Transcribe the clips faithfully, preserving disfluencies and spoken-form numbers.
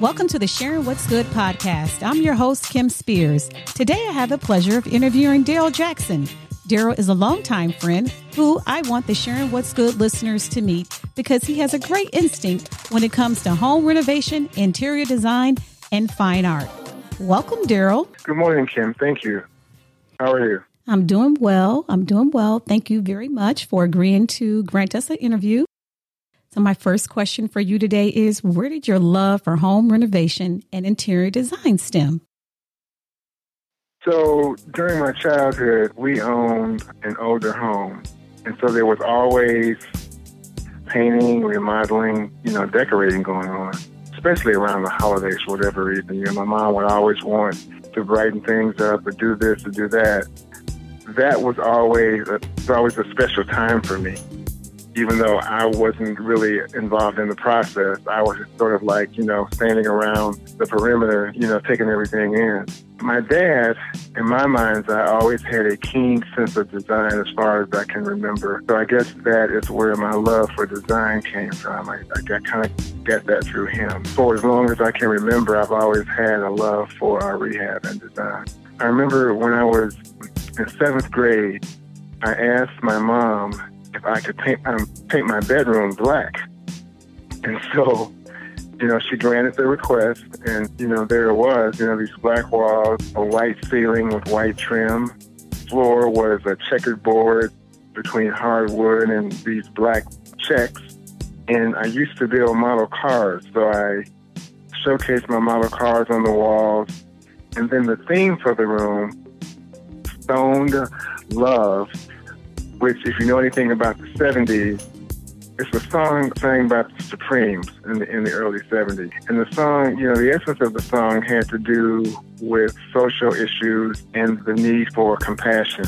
Welcome to the Sharing What's Good podcast. I'm your host, Kim Spears. Today, I have the pleasure of interviewing Daryl Jackson. Daryl is a longtime friend who I want the Sharing What's Good listeners to meet because he has a great instinct when it comes to home renovation, interior design, and fine art. Welcome, Daryl. Good morning, Kim. Thank you. How are you? I'm doing well. I'm doing well. Thank you very much for agreeing to grant us an interview. So my first question for you today is, where did your love for home renovation and interior design stem? So during my childhood, we owned an older home. And so there was always painting, remodeling, you know, decorating going on, especially around the holidays for whatever reason. You know, my mom would always want to brighten things up or do this or do that. That was always a, was always a special time for me. Even though I wasn't really involved in the process, I was just sort of like, you know, standing around the perimeter, you know, taking everything in. My dad, in my mind's eye, always had a keen sense of design as far as I can remember. So I guess that is where my love for design came from. I, I kind of got that through him. For as long as I can remember, I've always had a love for uh, rehab and design. I remember when I was in seventh grade, I asked my mom if I could paint, um, paint my bedroom black. And so, you know, she granted the request, and, you know, there it was, you know, these black walls, a white ceiling with white trim. Floor was a checkered board between hardwood and these black checks. And I used to build model cars, so I showcased my model cars on the walls. And then the theme for the room, Stoned Love, which, if you know anything about the seventies, it's a song sang by the Supremes in the, in the early seventies. And the song, you know, the essence of the song had to do with social issues and the need for compassion,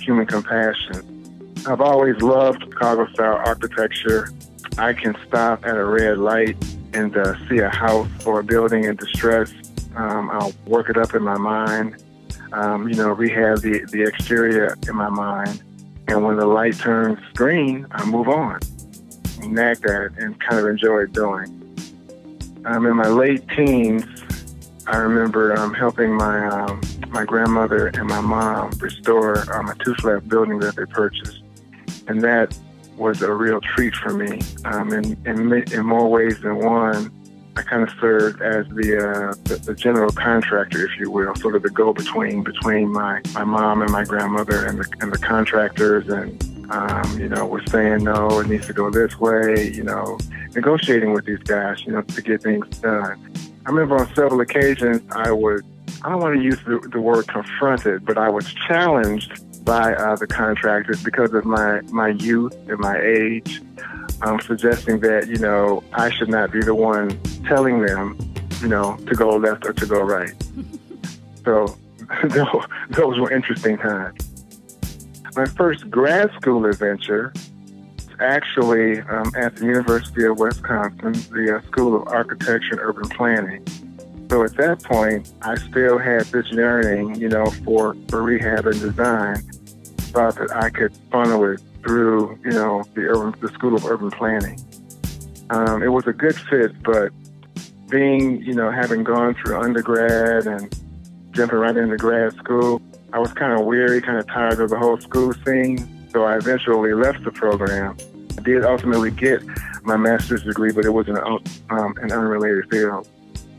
human compassion. I've always loved Chicago-style architecture. I can stop at a red light and uh, see a house or a building in distress. Um, I'll work it up in my mind, um, you know, rehab the, the exterior in my mind. And when the light turns green, I move on, nag at it, and kind of enjoy doing. Um, in my late teens, I remember um, helping my um, my grandmother and my mom restore um, a two-flat building that they purchased, and that was a real treat for me. Um, in, in in more ways than one, I kind of served as the, uh, the the general contractor, if you will, sort of the go-between between my, my mom and my grandmother and the, and the contractors, and um, you know, was saying no, it needs to go this way, you know, negotiating with these guys, you know, to get things done. I remember on several occasions I was, I don't want to use the, the word confronted, but I was challenged by uh, the contractors because of my, my youth and my age. Um, suggesting that, you know, I should not be the one telling them, you know, to go left or to go right. So those were interesting times. My first grad school adventure was actually um, at the University of Wisconsin, the uh, School of Architecture and Urban Planning. So at that point, I still had this yearning, you know, for, for rehab and design. Thought that I could funnel it through, you know, the urban, the School of Urban Planning. Um, it was a good fit, but being, you know, having gone through undergrad and jumping right into grad school, I was kind of weary, kind of tired of the whole school scene. So I eventually left the program. I did ultimately get my master's degree, but it was in an, um, an unrelated field.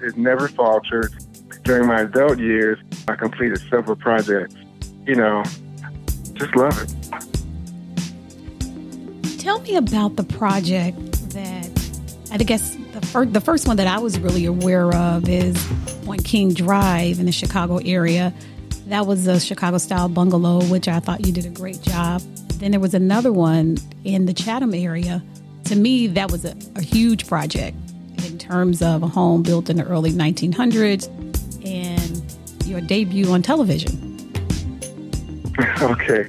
It never faltered. During my adult years, I completed several projects. You know, just love it. Tell me about the project that, I guess the, fir- the first one that I was really aware of is Point King Drive in the Chicago area. That was a Chicago-style bungalow, which I thought you did a great job. Then there was another one in the Chatham area. To me, that was a, a huge project in terms of a home built in the early nineteen hundreds and your debut on television. Okay.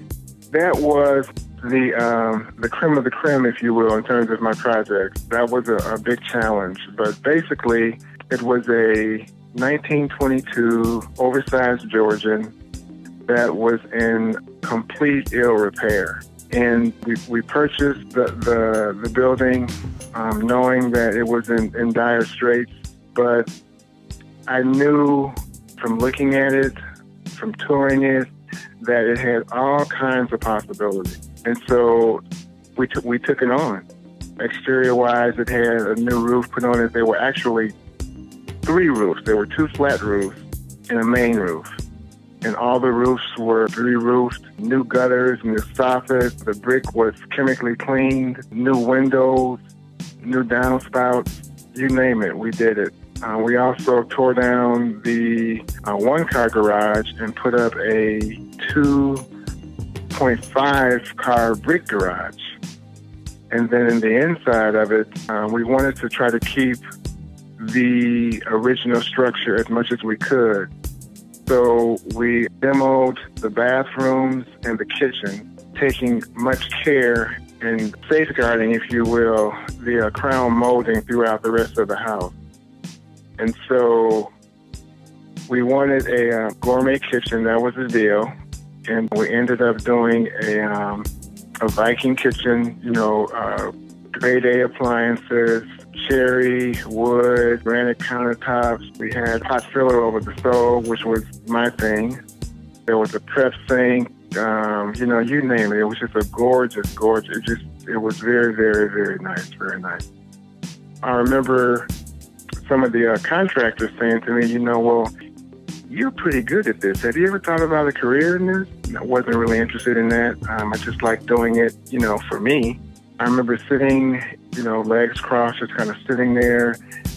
That was the um, the creme of the creme, if you will, in terms of my project. That was a, a big challenge, but basically it was a nineteen twenty-two oversized Georgian that was in complete ill repair. And we, we purchased the, the, the building um, knowing that it was in, in dire straits. But I knew from looking at it, from touring it, that it had all kinds of possibilities. And so we, t- we took it on. Exterior-wise, it had a new roof put on it. There were actually three roofs. There were two flat roofs and a main roof. And all the roofs were re-roofed, new gutters, new soffits. The brick was chemically cleaned, new windows, new downspouts, you name it, we did it. Uh, we also tore down the uh, one-car garage and put up a two point five car brick garage. And then in the inside of it, uh, we wanted to try to keep the original structure as much as we could. So we demoed the bathrooms and the kitchen, taking much care and safeguarding, if you will, the uh, crown molding throughout the rest of the house. And so we wanted a uh, gourmet kitchen. That was the deal. And we ended up doing a, um, a Viking kitchen, you know, uh, grade A appliances, cherry, wood, granite countertops. We had pot filler over the stove, which was my thing. There was a prep sink, um, you know, you name it. It was just a gorgeous, gorgeous, it just, it was very, very, very nice, very nice. I remember some of the uh, contractors saying to me, you know, well, you're pretty good at this. Have you ever thought about a career in this? I wasn't really interested in that. Um, I just like doing it, you know, for me. I remember sitting, you know, legs crossed, just kind of sitting there,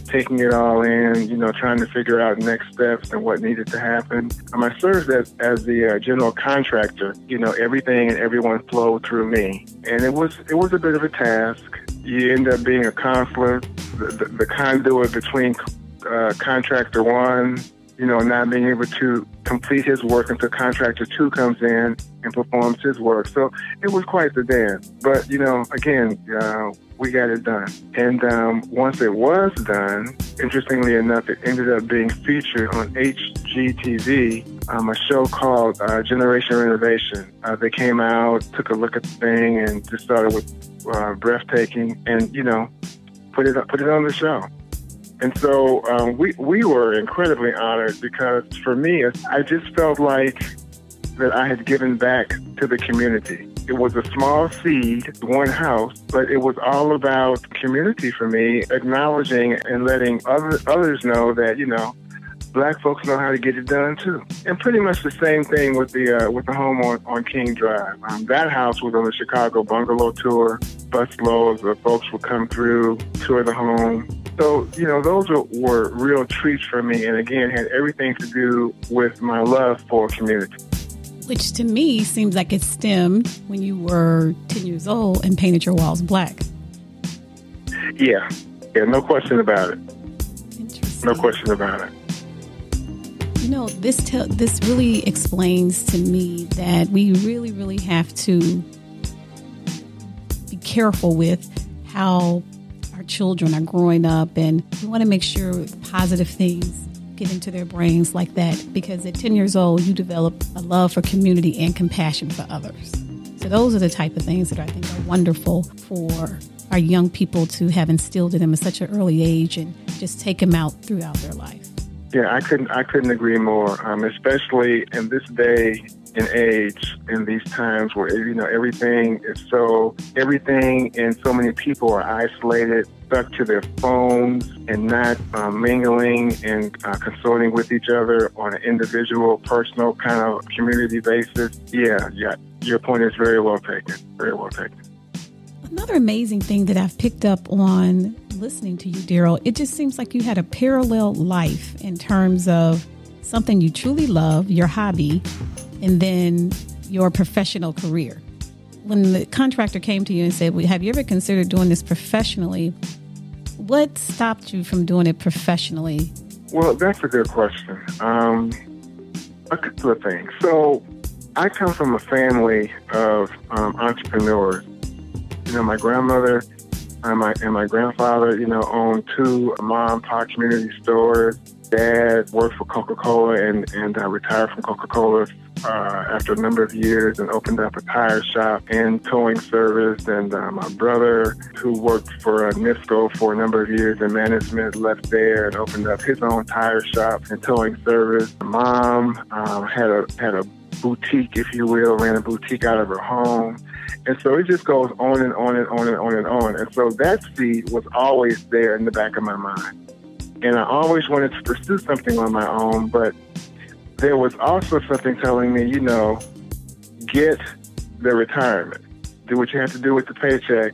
taking it all in, you know, trying to figure out next steps and what needed to happen. Um, I served as, as the uh, general contractor. You know, everything and everyone flowed through me. And it was it was a bit of a task. You end up being a conflict, the, the, the conduit between uh, contractor one, you know, not being able to complete his work until contractor two comes in and performs his work. So it was quite the dance. But, you know, again, uh, we got it done. And um, once it was done, interestingly enough, it ended up being featured on H G T V, um, a show called uh, Generation Renovation. Uh, they came out, took a look at the thing, and just started with uh, breathtaking and, you know, put it, put it on the show. And so um, we, we were incredibly honored because for me, I just felt like that I had given back to the community. It was a small seed, one house, but it was all about community for me, acknowledging and letting other, others know that, you know, Black folks know how to get it done too. And pretty much the same thing with the uh, with the home on, on King Drive. Um, that house was on the Chicago Bungalow Tour. Busloads of folks would come through, tour the home. So, you know, those were, were real treats for me. And again, had everything to do with my love for community. Which to me seems like it stemmed when you were ten years old and painted your walls black. Yeah. Yeah, no question about it. Interesting. No question about it. You know, this te- this really explains to me that we really, really have to be careful with how our children are growing up, and we want to make sure positive things get into their brains like that, because at ten years old, you develop a love for community and compassion for others. So those are the type of things that I think are wonderful for our young people to have instilled in them at such an early age and just take them out throughout their life. Yeah, I couldn't I couldn't agree more, um, especially in this day and age, in these times where, you know, everything is so, everything and so many people are isolated, stuck to their phones and not uh, mingling and uh, consulting with each other on an individual, personal kind of community basis. Yeah, yeah, your point is very well taken, very well taken. Another amazing thing that I've picked up on listening to you, Daryl, it just seems like you had a parallel life in terms of something you truly love, your hobby, and then your professional career. When the contractor came to you and said, well, have you ever considered doing this professionally? What stopped you from doing it professionally? Well, that's a good question. Um, a couple of things. So I come from a family of um, entrepreneurs. You know, my grandmother And my, and my grandfather, you know, owned two mom-and-pop community stores. Dad worked for Coca-Cola and, and uh, retired from Coca-Cola uh, after a number of years and opened up a tire shop and towing service. And uh, my brother, who worked for uh, NISCO for a number of years in management, left there and opened up his own tire shop and towing service. My mom um, had a had a boutique, if you will, ran a boutique out of her home. And so it just goes on and on and on and on and on. And so that seed was always there in the back of my mind. And I always wanted to pursue something on my own, but there was also something telling me, you know, get the retirement. Do what you have to do with the paycheck,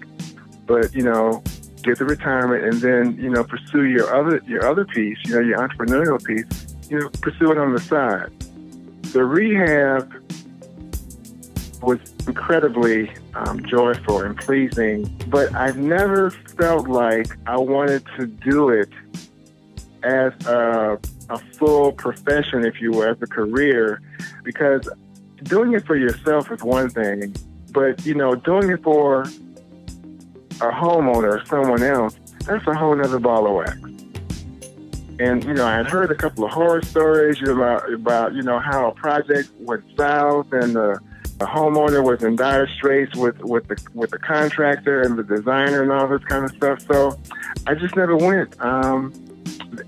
but, you know, get the retirement and then, you know, pursue your other your other piece, you know, your entrepreneurial piece, you know, pursue it on the side. The rehab was incredibly um, joyful and pleasing, but I never felt like I wanted to do it as a, a full profession, if you will, as a career, because doing it for yourself is one thing, but, you know, doing it for a homeowner or someone else, that's a whole other ball of wax. And, you know, I had heard a couple of horror stories about, about you know, how a project went south and the, the homeowner was in dire straits with, with, the, with the contractor and the designer and all this kind of stuff. So I just never went. Um,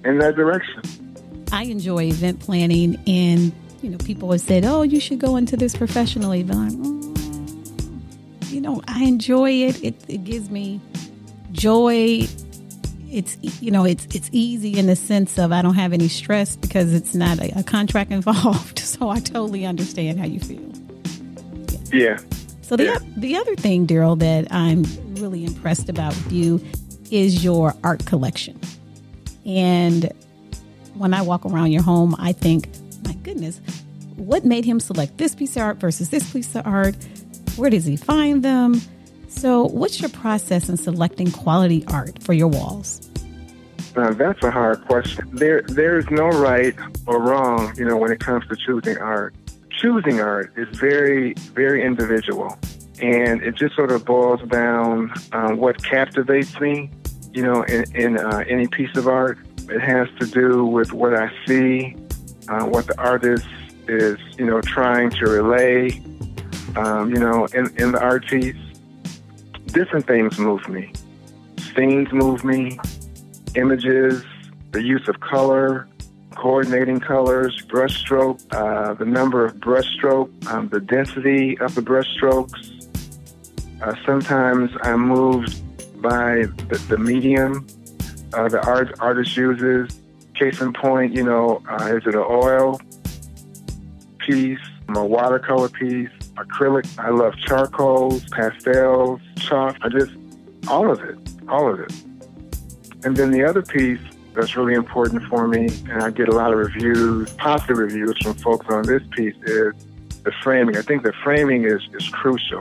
in that direction. I enjoy event planning, and you know, people have said, oh, you should go into this professionally, but I'm, mm, you know, I enjoy it. it it gives me joy. It's, you know, it's it's easy in the sense of I don't have any stress because it's not a, a contract involved, so I totally understand how you feel. Yeah, yeah. So the, yeah. the other thing, Daryl, that I'm really impressed about with you is your art collection. And when I walk around your home, I think, my goodness, what made him select this piece of art versus this piece of art? Where does he find them? So what's your process in selecting quality art for your walls? Now, that's a hard question. There, there is no right or wrong, you know, when it comes to choosing art. Choosing art is very, very individual. And it just sort of boils down um, what captivates me. You know, in, in uh, any piece of art, it has to do with what I see, uh, what the artist is, you know, trying to relay, um, you know, in, in the art piece. Different things move me. Scenes move me, images, the use of color, coordinating colors, brushstroke, uh, the number of brushstroke, um, the density of the brushstrokes. Uh, sometimes I'm moved by the, the medium uh, the art, artist uses. Case in point, you know, uh, is it an oil piece, a watercolor piece, acrylic? I love charcoals, pastels, chalk. I just, all of it, all of it. And then the other piece that's really important for me, and I get a lot of reviews, positive reviews from folks on this piece, is the framing. I think the framing is, is crucial.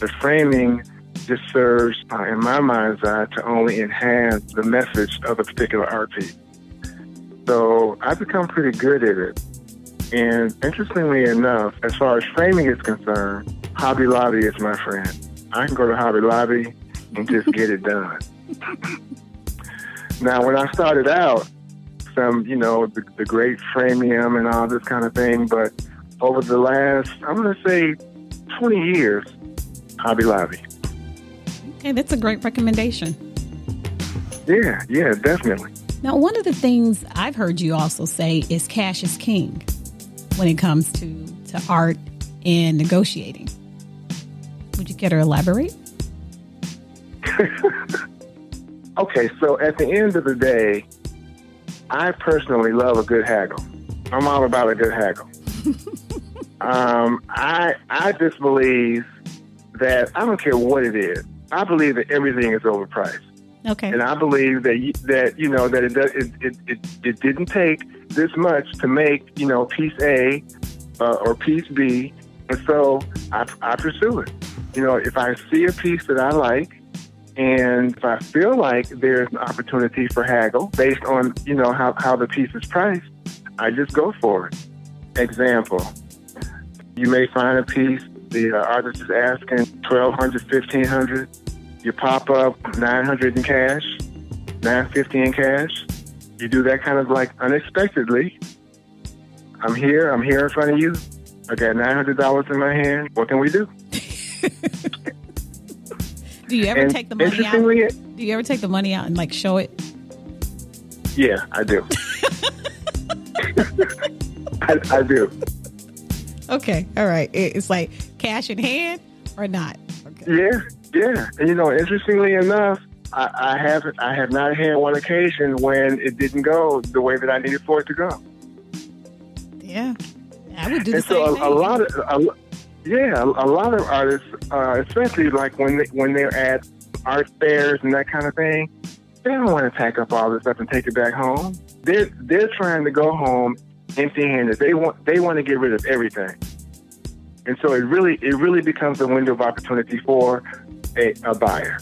The framing just serves, uh, in my mind's eye, to only enhance the message of a particular art piece. So I've become pretty good at it. And interestingly enough, as far as framing is concerned, Hobby Lobby is my friend. I can go to Hobby Lobby and just get it done. Now, when I started out, some, you know, the, the great framium and all this kind of thing, but over the last, I'm going to say twenty years, Hobby Lobby. Hey, that's a great recommendation. Yeah, yeah, definitely. Now, one of the things I've heard you also say is cash is king when it comes to, to art and negotiating. Would you care to elaborate? Okay, so at the end of the day, I personally love a good haggle. I'm all about a good haggle. um, I I just believe that I don't care what it is. I believe that everything is overpriced. Okay. And I believe that you, that you know that it, does, it it it it didn't take this much to make, you know, piece A uh, or piece B, and so I, I pursue it. You know, if I see a piece that I like, and if I feel like there's an opportunity for haggle based on, you know, how how the piece is priced, I just go for it. Example: you may find a piece. The uh, artist is asking twelve hundred, fifteen hundred. You pop up nine hundred in cash, nine fifty in cash. You do that kind of like unexpectedly. I'm here. I'm here in front of you. I got nine hundred dollars in my hand. What can we do? Do you ever and take the money out? Do you ever take the money out and like show it? Yeah, I do. I, I do. Okay. All right. It's like cash in hand or not. Okay. Yeah. Yeah. And, you know, interestingly enough, I, I have I have not had one occasion when it didn't go the way that I needed for it to go. Yeah. I would do the and same so a, thing. A lot of, a, yeah, a, a lot of artists, uh, especially like when, they, when they're at art fairs and that kind of thing, they don't want to pack up all this stuff and take it back home. They're, they're trying to go home empty-handed. They want they want to get rid of everything. And so it really it really becomes a window of opportunity for a, a buyer.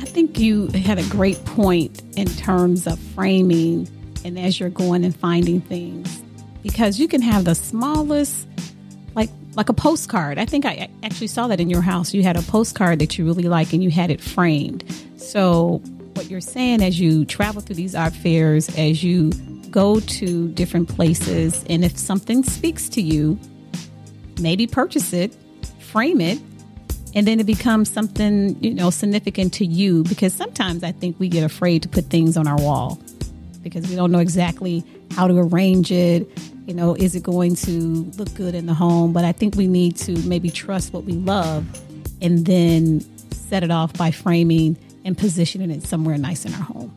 I think you had a great point in terms of framing and as you're going and finding things, because you can have the smallest, like like a postcard. I think I actually saw that in your house. You had a postcard that you really like and you had it framed. So what you're saying, as you travel through these art fairs, as you go to different places, and if something speaks to you, maybe purchase it, frame it, and then it becomes something, you know, significant to you. Because sometimes I think we get afraid to put things on our wall because we don't know exactly how to arrange it. You know, is it going to look good in the home? But I think we need to maybe trust what we love and then set it off by framing and positioning it somewhere nice in our home.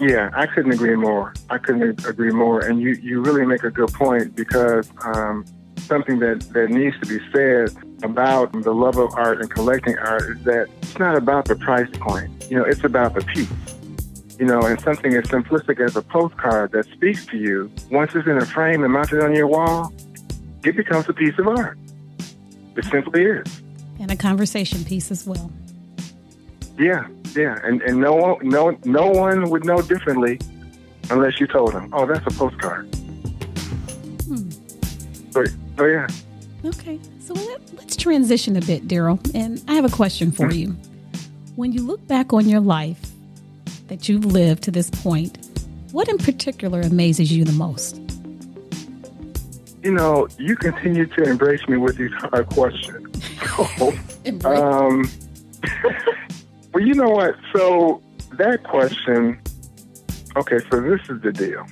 Yeah, I couldn't agree more. I couldn't agree more. And you, you really make a good point, because um, something that, that needs to be said about the love of art and collecting art is that it's not about the price point. You know, it's about the piece. You know, and something as simplistic as a postcard that speaks to you, once it's in a frame and mounted on your wall, it becomes a piece of art. It simply is. And a conversation piece as well. Yeah, yeah, and and no one, no, no one would know differently unless you told them, oh, that's a postcard. Hmm. So, so, yeah. Okay, so let, let's transition a bit, Daryl, and I have a question for mm-hmm. you. When you look back on your life that you've lived to this point, what in particular amazes you the most? You know, you continue to embrace me with these hard questions. So, um... Well, you know what? So that question, okay, so this is the deal.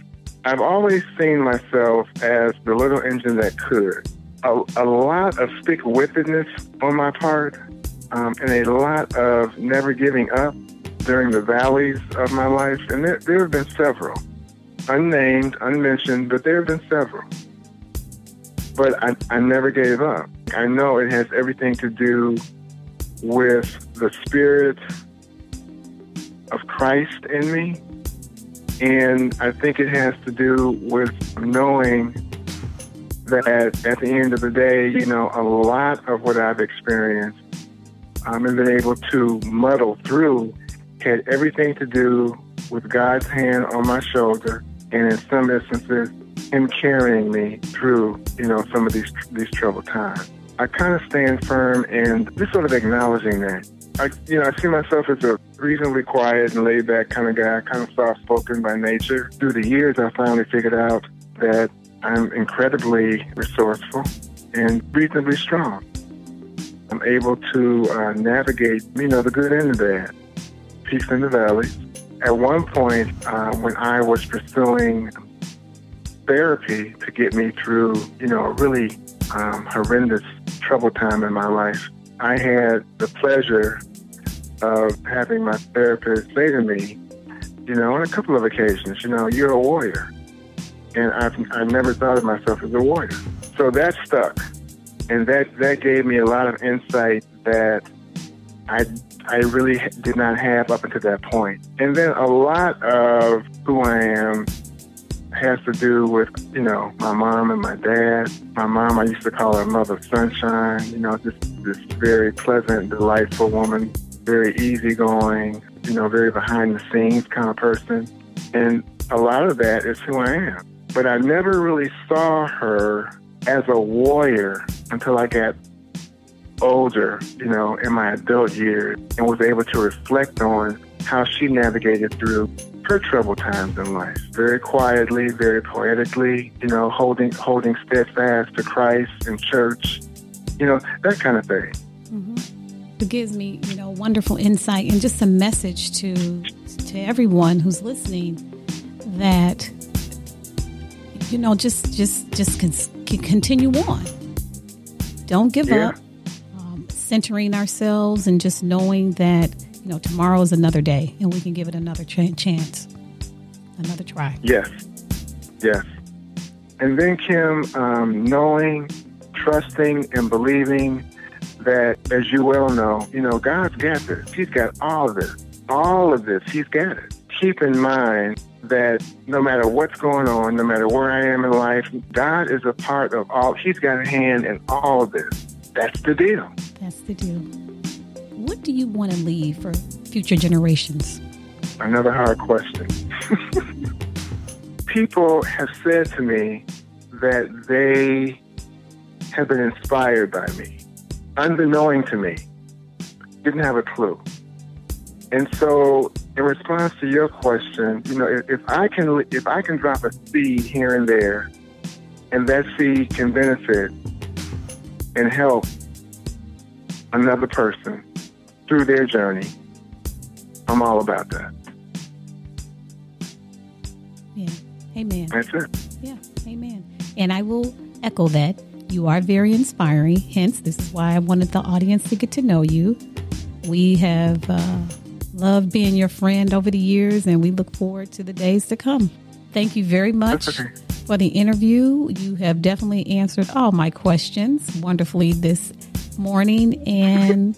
I've always seen myself as the little engine that could. A, a lot of stick-wittedness on my part, um, and a lot of never giving up during the valleys of my life. And there, there have been several, unnamed, unmentioned, but there have been several. But I, I never gave up. I know it has everything to do with the spirit of Christ in me. And I think it has to do with knowing that at the end of the day, you know, a lot of what I've experienced um, and been able to muddle through had everything to do with God's hand on my shoulder, and in some instances, Him carrying me through, you know, some of these these troubled times. I kind of stand firm in just sort of acknowledging that. I, you know, I see myself as a reasonably quiet and laid-back kind of guy, kind of soft-spoken by nature. Through the years, I finally figured out that I'm incredibly resourceful and reasonably strong. I'm able to uh, navigate, you know, the good and the bad, peaks and the valleys. At one point, uh, when I was pursuing therapy to get me through, you know, a really um, horrendous trouble time in my life, I had the pleasure of having my therapist say to me, you know, on a couple of occasions, you know, you're a warrior. And I've, I never thought of myself as a warrior. So that stuck. And that, that gave me a lot of insight that I, I really did not have up until that point. And then a lot of who I am has to do with, you know, my mom and my dad. My mom, I used to call her Mother Sunshine, you know, just this very pleasant, delightful woman, very easygoing, you know, very behind-the-scenes kind of person. And a lot of that is who I am. But I never really saw her as a warrior until I got older, you know, in my adult years, and was able to reflect on how she navigated through her troubled times in life, very quietly, very poetically, you know, holding holding steadfast to Christ and church, you know, that kind of thing. Mm-hmm. It gives me, you know, wonderful insight and just a message to to everyone who's listening that, you know, just just just con- continue on. Don't give yeah. up. Um, centering ourselves and just knowing that, you know, tomorrow is another day and we can give it another ch- chance, another try. Yes. Yes. And then, Kim, um, knowing, trusting, and believing that, as you well know, you know, God's got this. He's got all of this. All of this. He's got it. Keep in mind that no matter what's going on, no matter where I am in life, God is a part of all. He's got a hand in all of this. That's the deal. That's the deal. What do you want to leave for future generations? Another hard question. People have said to me that they have been inspired by me, unbeknowing to me. Didn't have a clue. And so, in response to your question, you know, if, if I can if I can drop a seed here and there, and that seed can benefit and help another person through their journey, I'm all about that. Yeah. Amen. That's it. Yeah. Amen. And I will echo that. You are very inspiring. Hence, this is why I wanted the audience to get to know you. We have uh, loved being your friend over the years, and we look forward to the days to come. Thank you very much okay. for the interview. You have definitely answered all my questions wonderfully this morning, and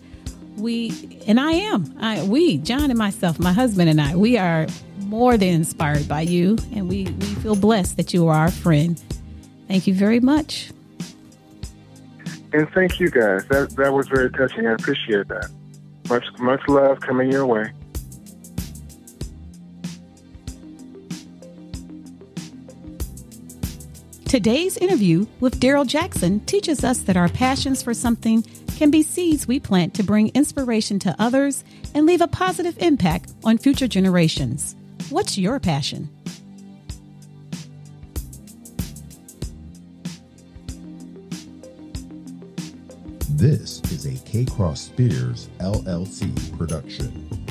we and I am I we John and myself, my husband and I, we are more than inspired by you, and we we feel blessed that you are our friend. Thank you very much, and thank you guys. That that was very touching. I appreciate that. Much much love coming your way. Today's interview with Daryl Jackson teaches us that our passions for something can be seeds we plant to bring inspiration to others and leave a positive impact on future generations. What's your passion? This is a K-Cross Spears, L L C production.